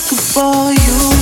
sucker for you.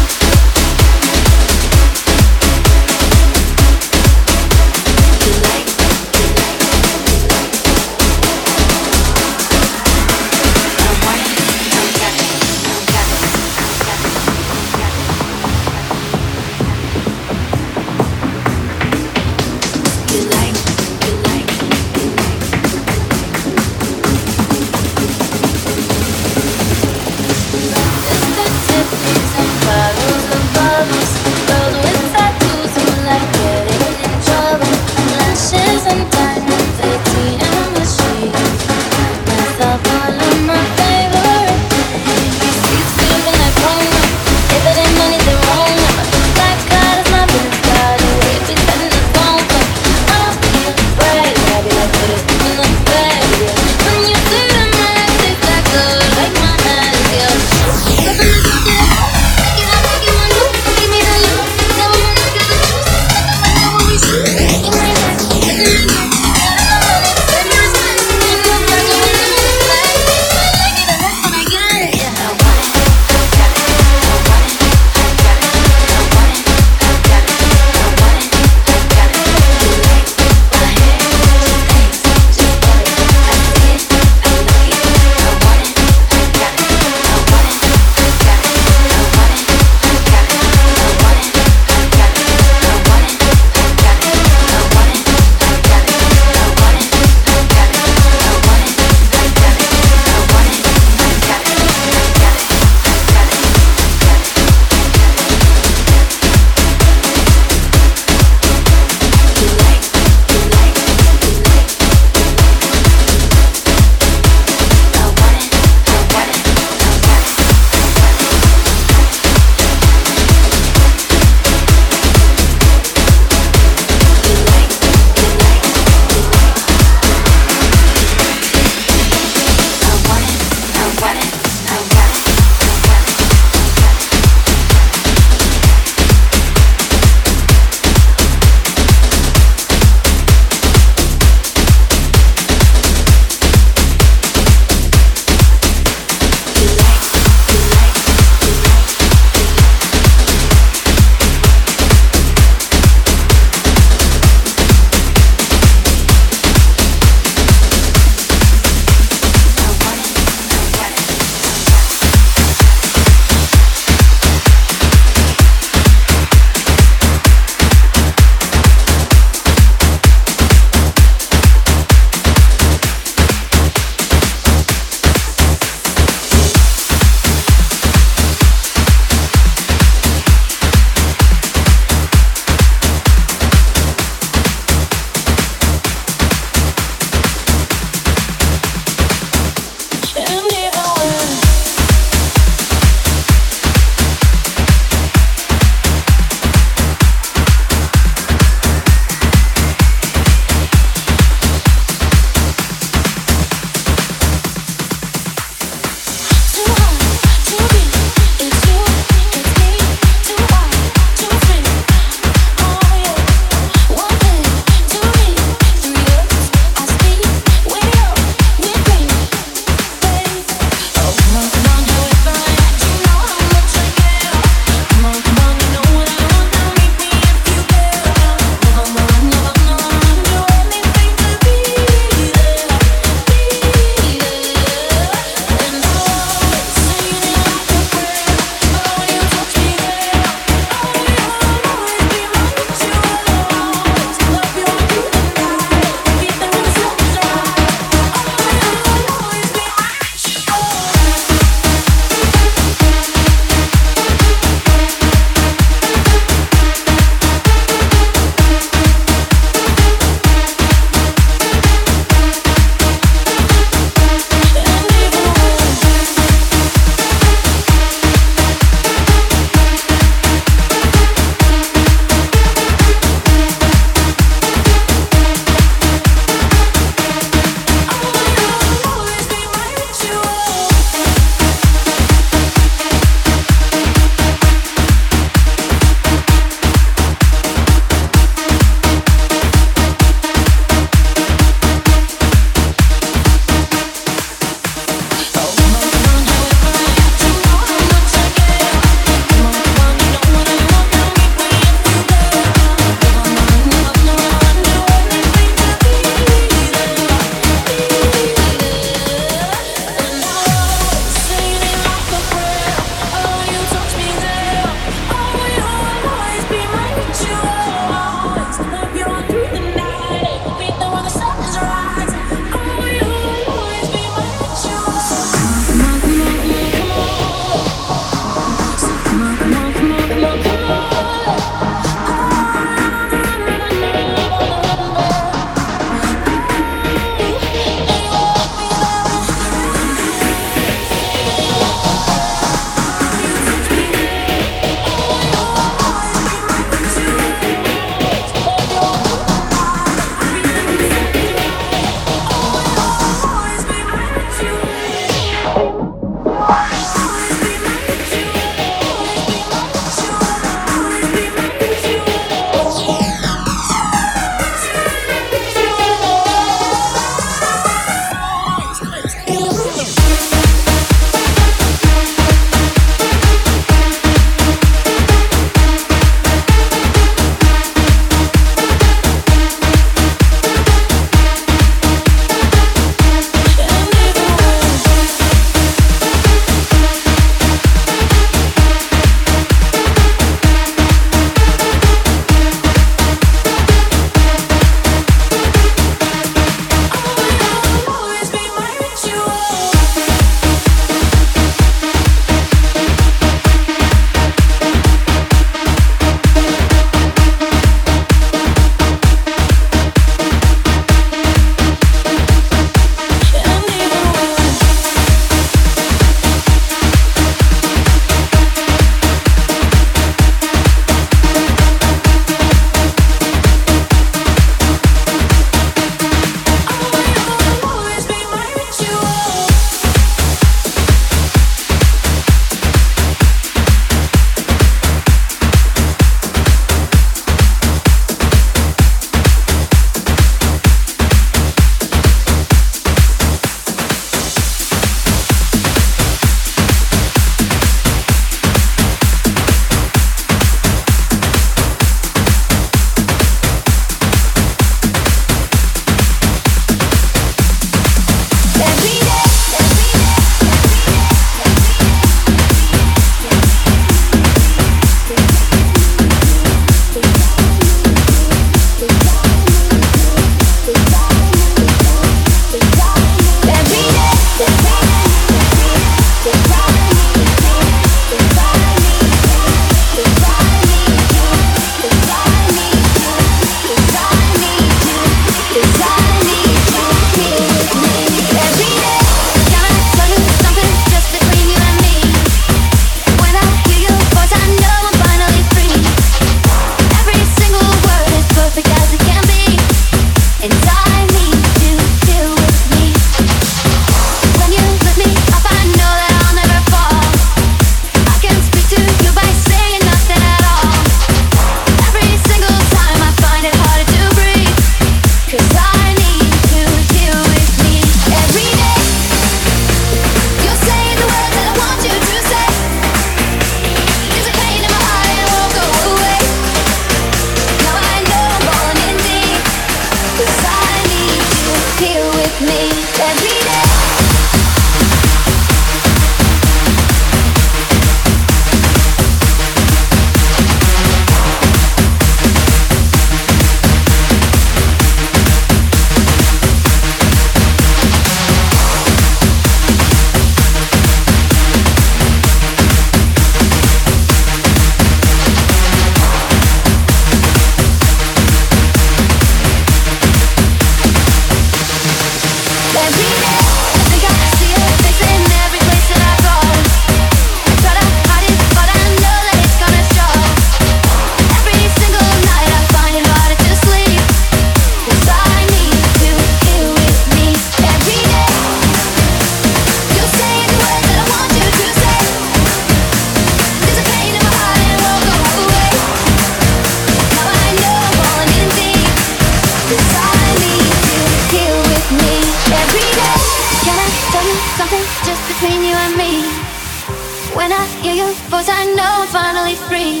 hear your voice, I know I'm finally free.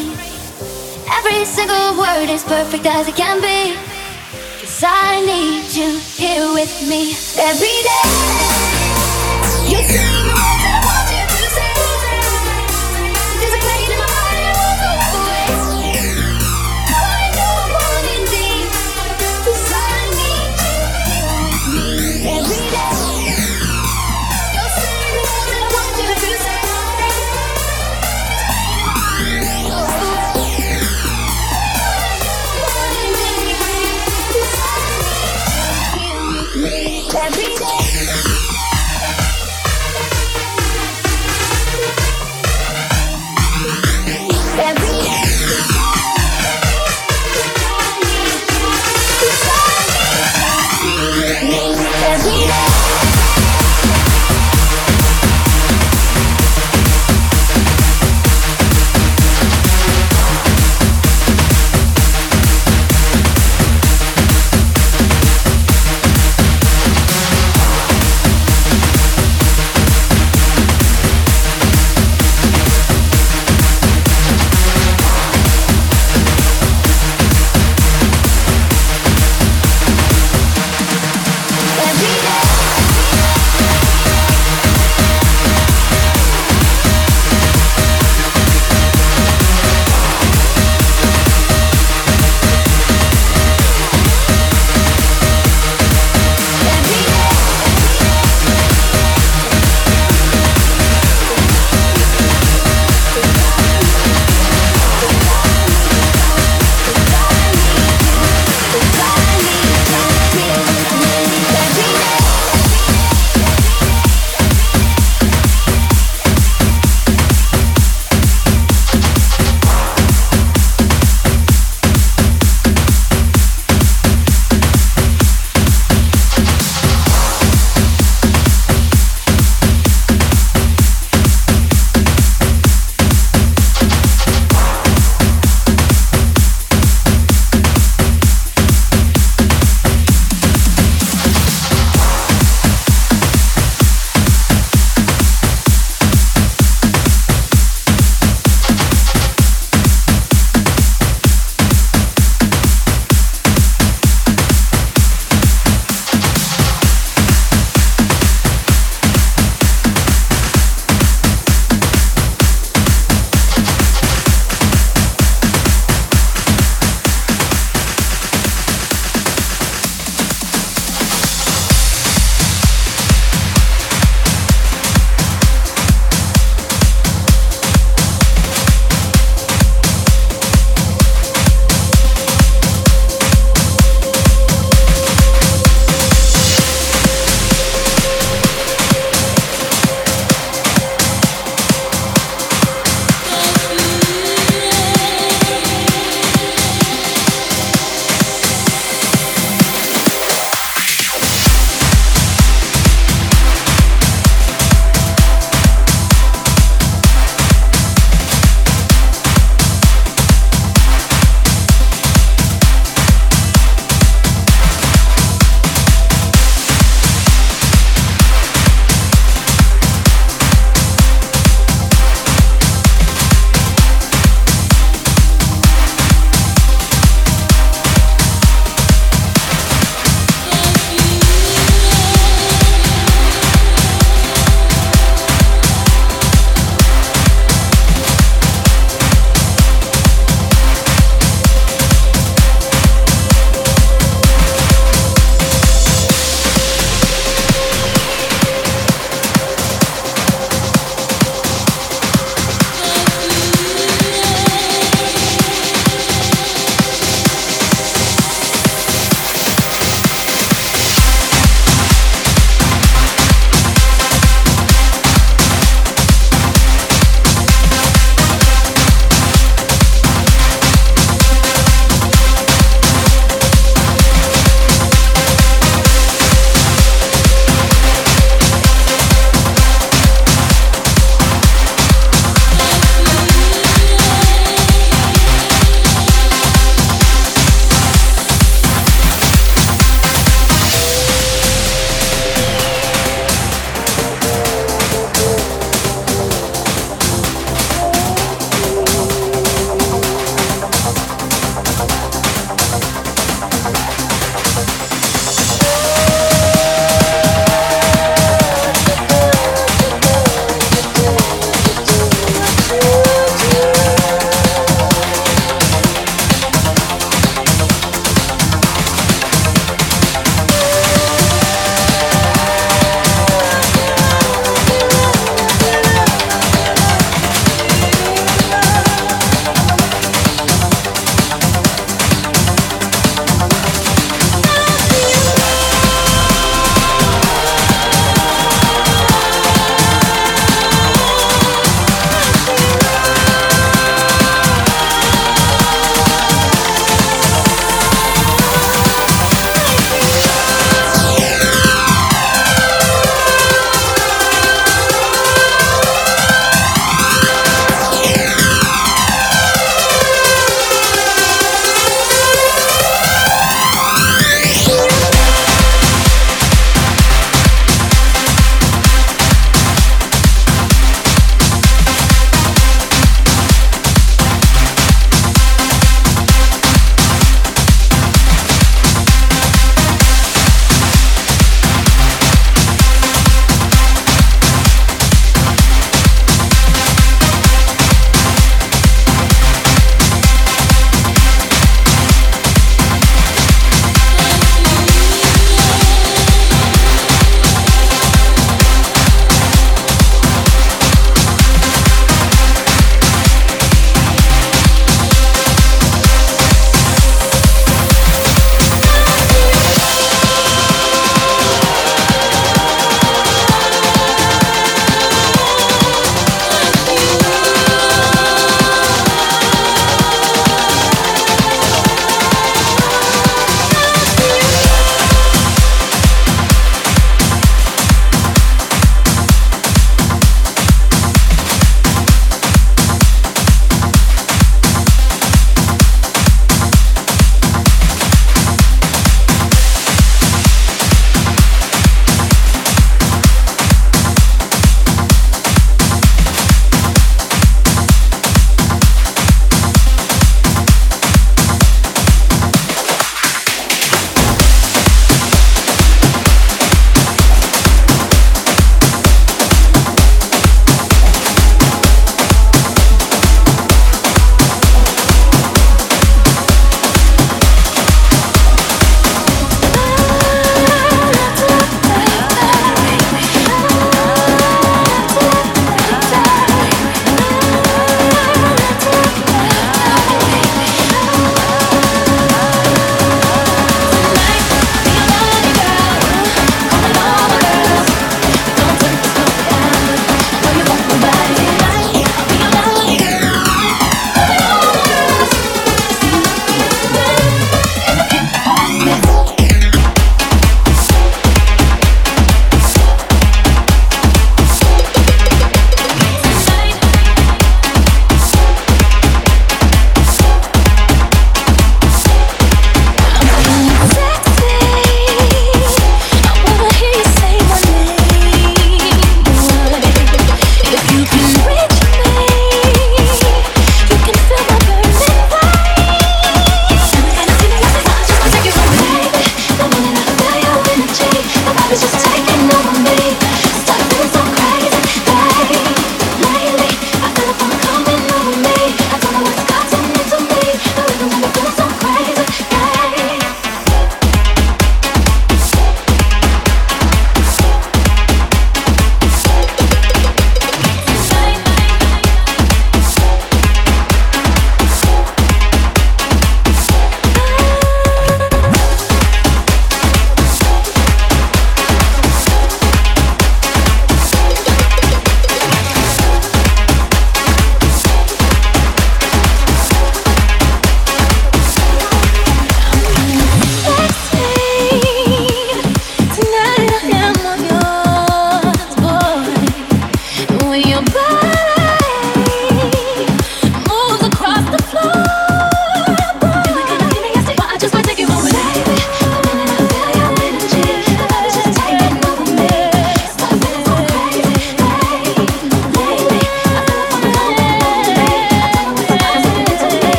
Every single word is perfect as it can be, 'cause I need you here with me every day. You say what I want you to say, there's a pain in my heart it won't go away. Now I know I'm falling deep, 'cause I need you here with me every day. You say what I want you to say, every day.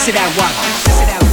sissy that walk, sissy that walk.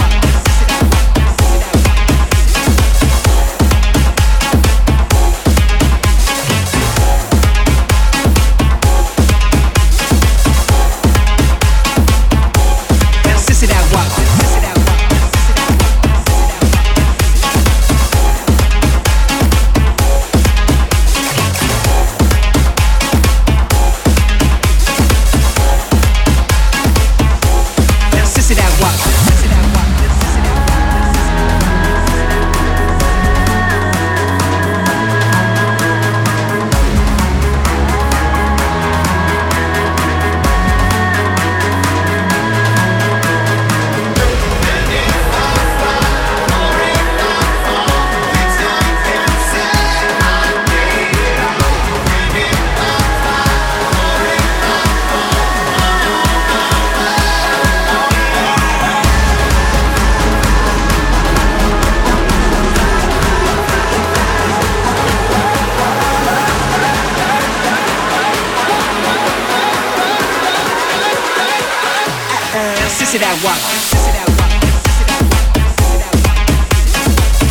Sissy that walk, sissy that walk, sissy that walk, sissy that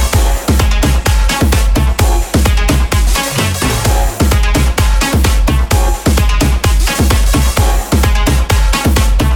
walk, sissy that walk, sissy that walk, sissy that walk,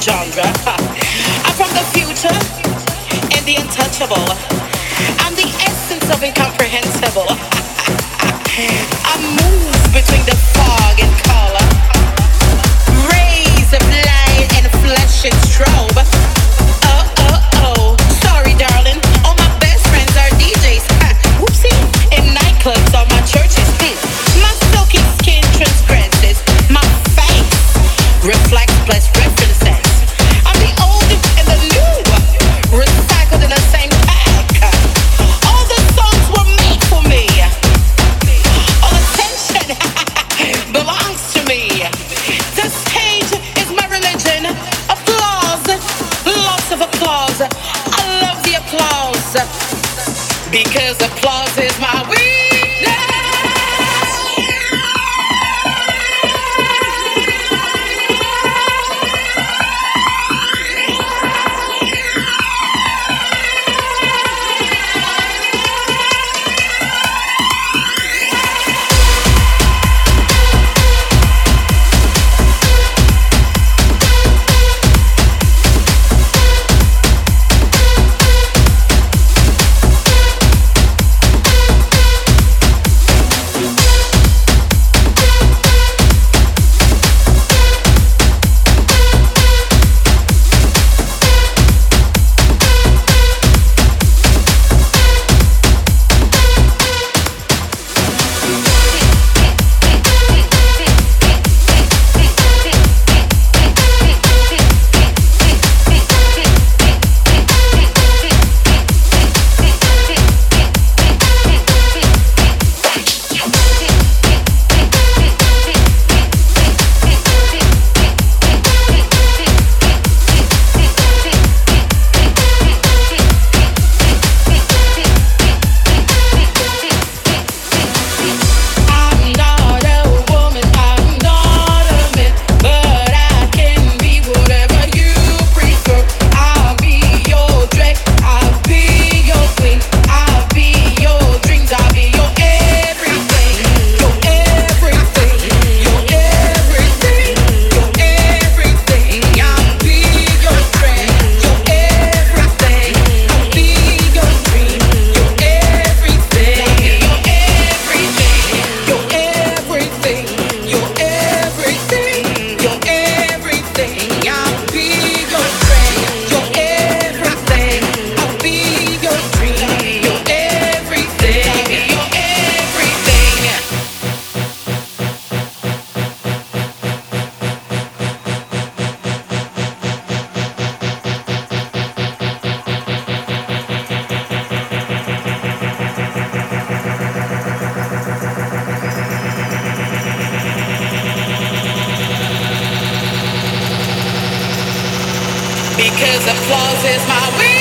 genre. I'm from the future and the untouchable. I'm the essence of incomprehensible. I move between the fog and color, rays of light and flesh and strobe. Sorry darling, all my best friends are DJs. Whoopsie, in nightclubs, all my churches. My silky skin transgresses, my face reflects blessed references. Because applause is my 'cause applause is my weakness.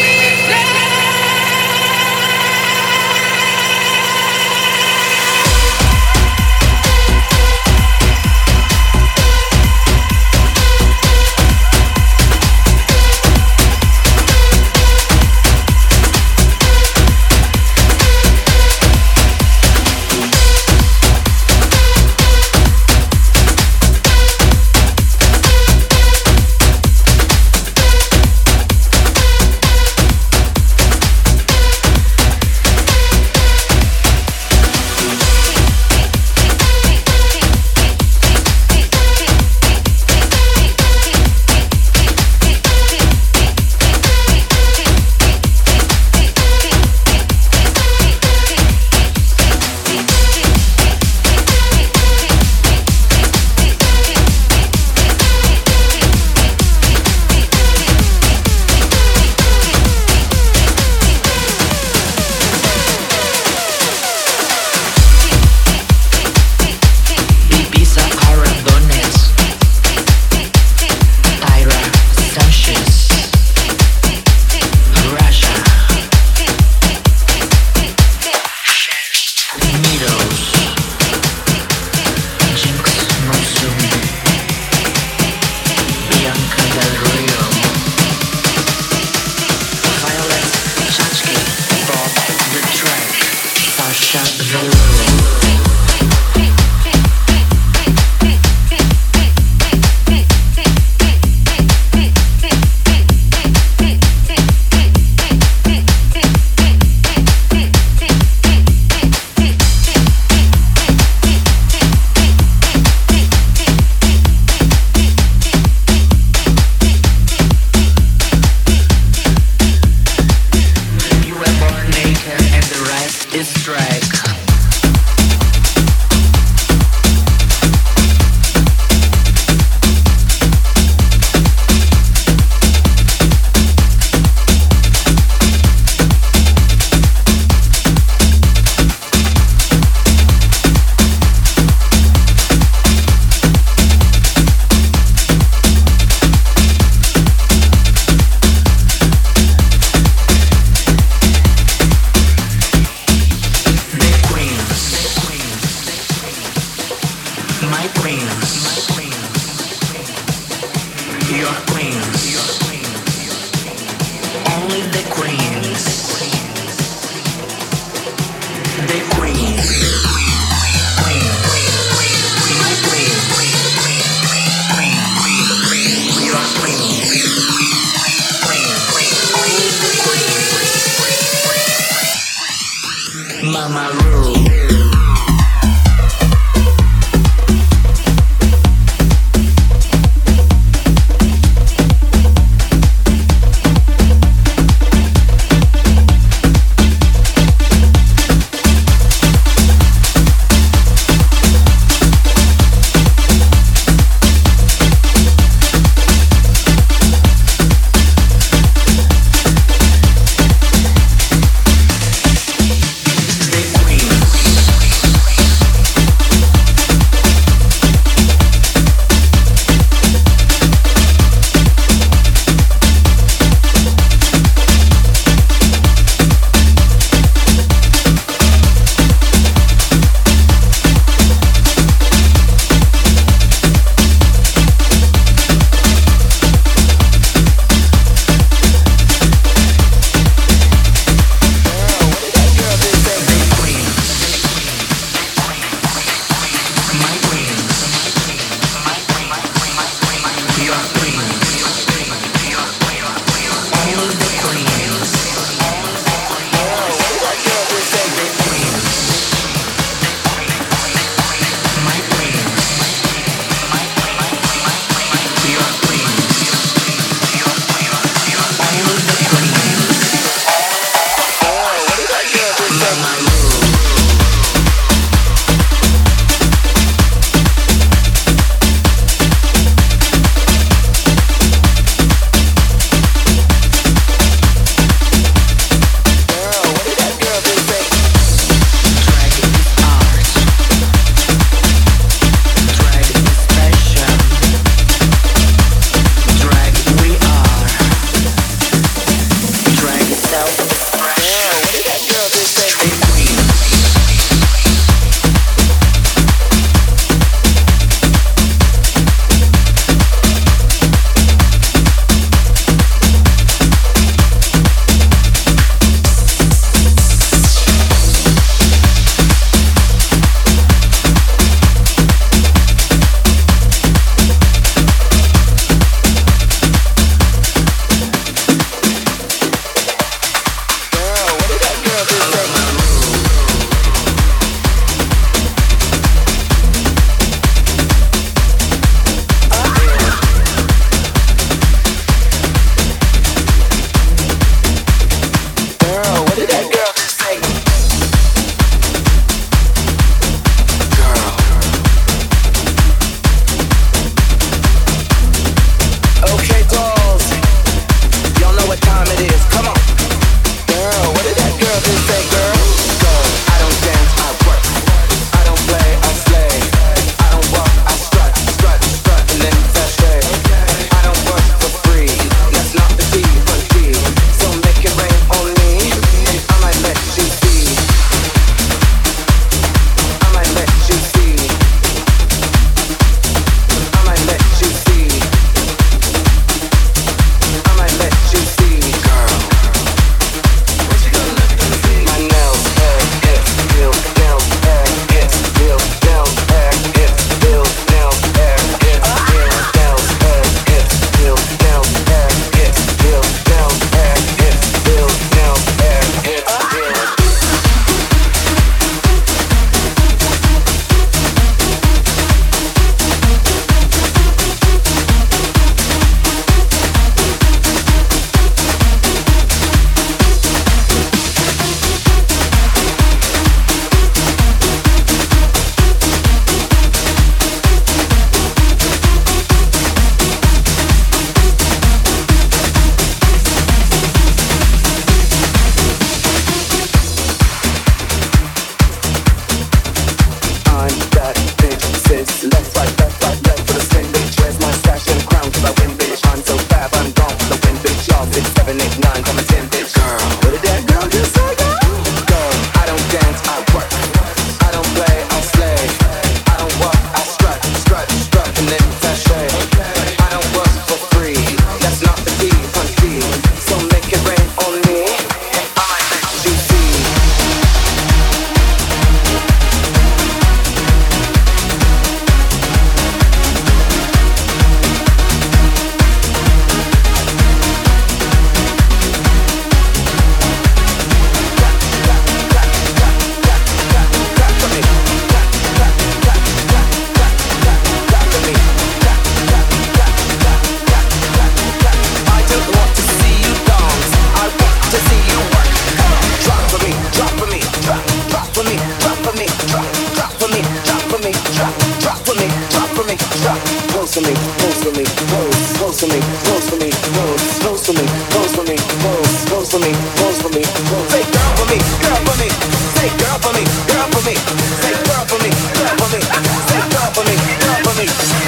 for me, pose for me. Say girl for me, girl for me. Say girl for me, girl for me. Say girl for me, girl for me. Say girl for me, girl for me.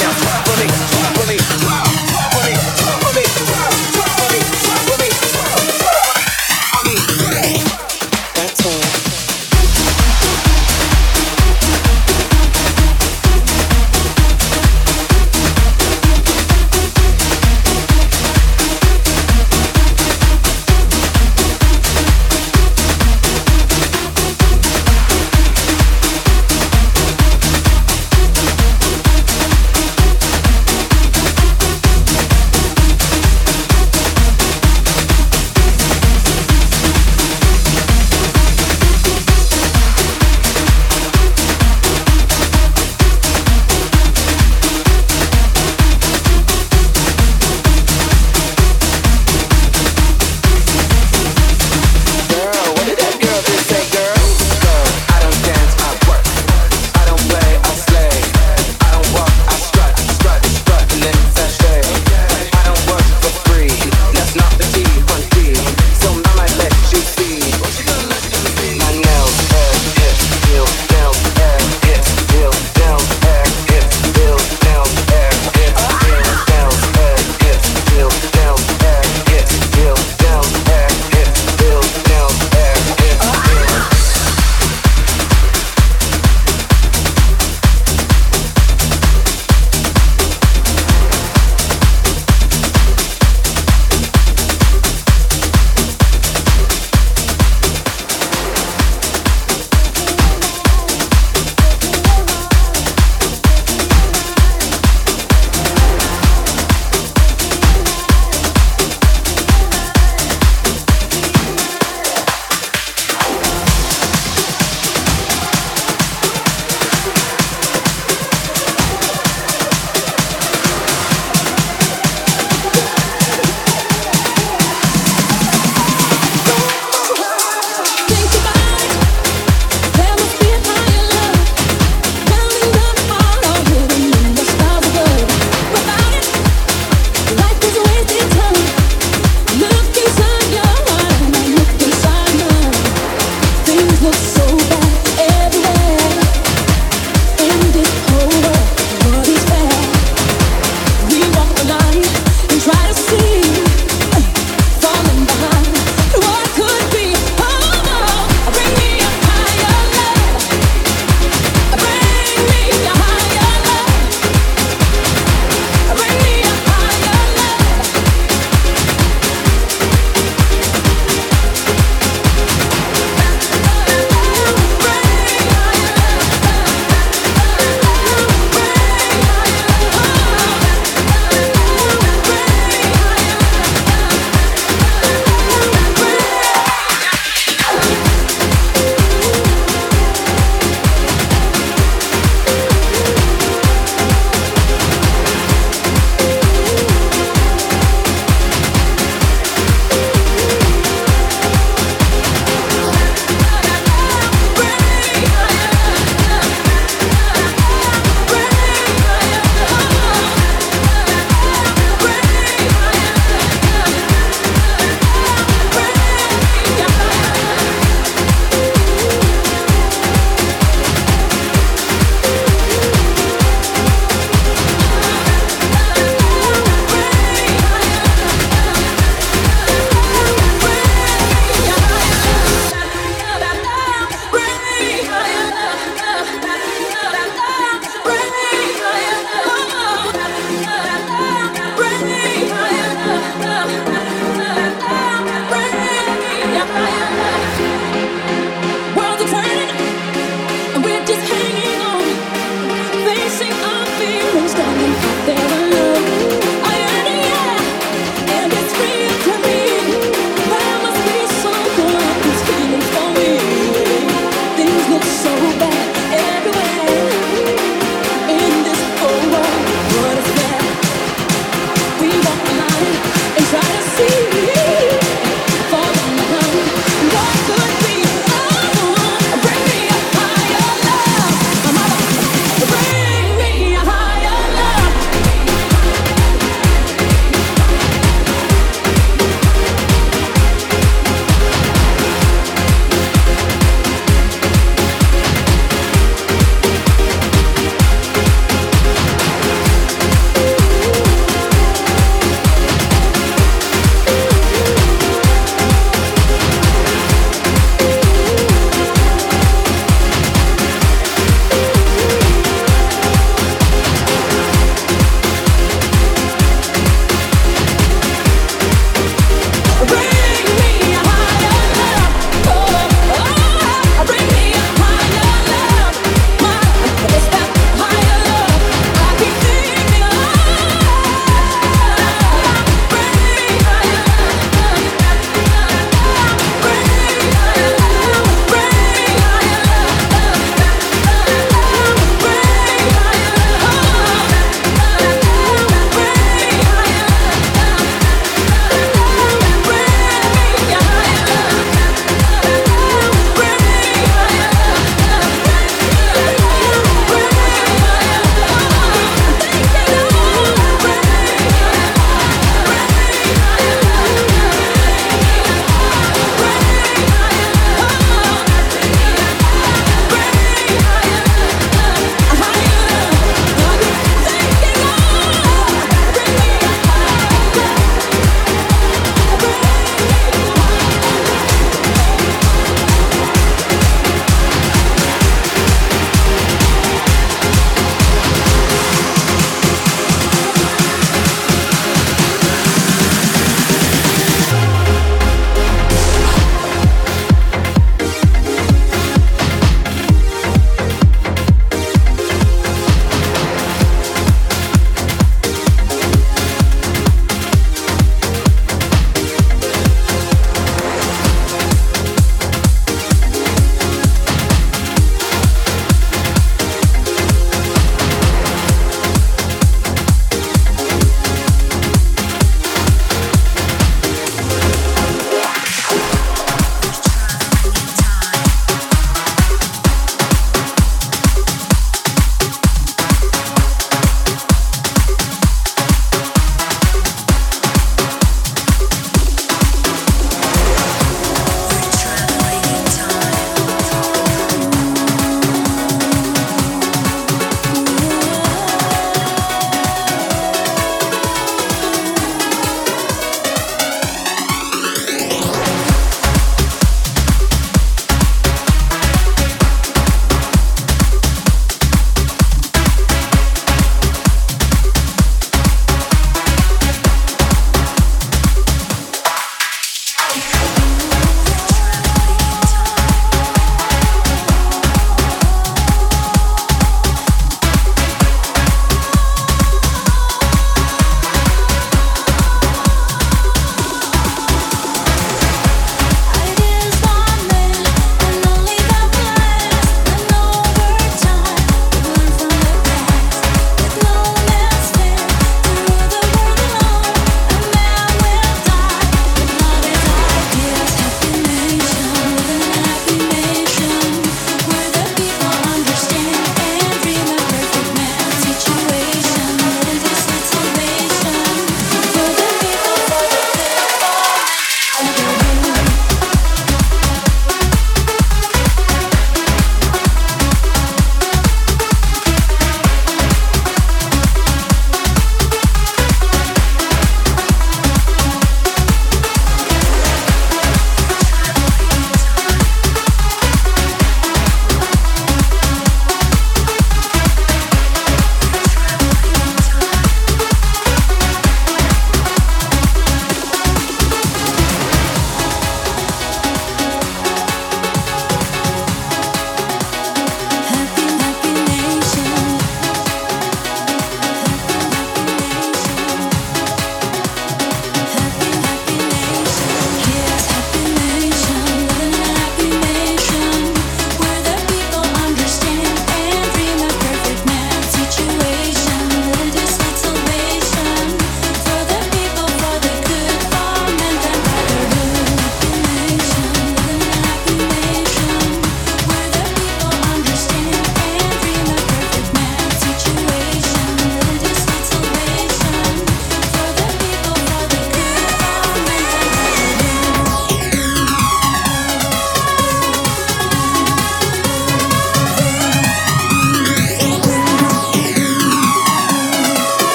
Now twerk for me, twerk for me. Twerk for me, twerk for me. Twerk for me, twerk for me. I mean, that's all.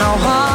know why.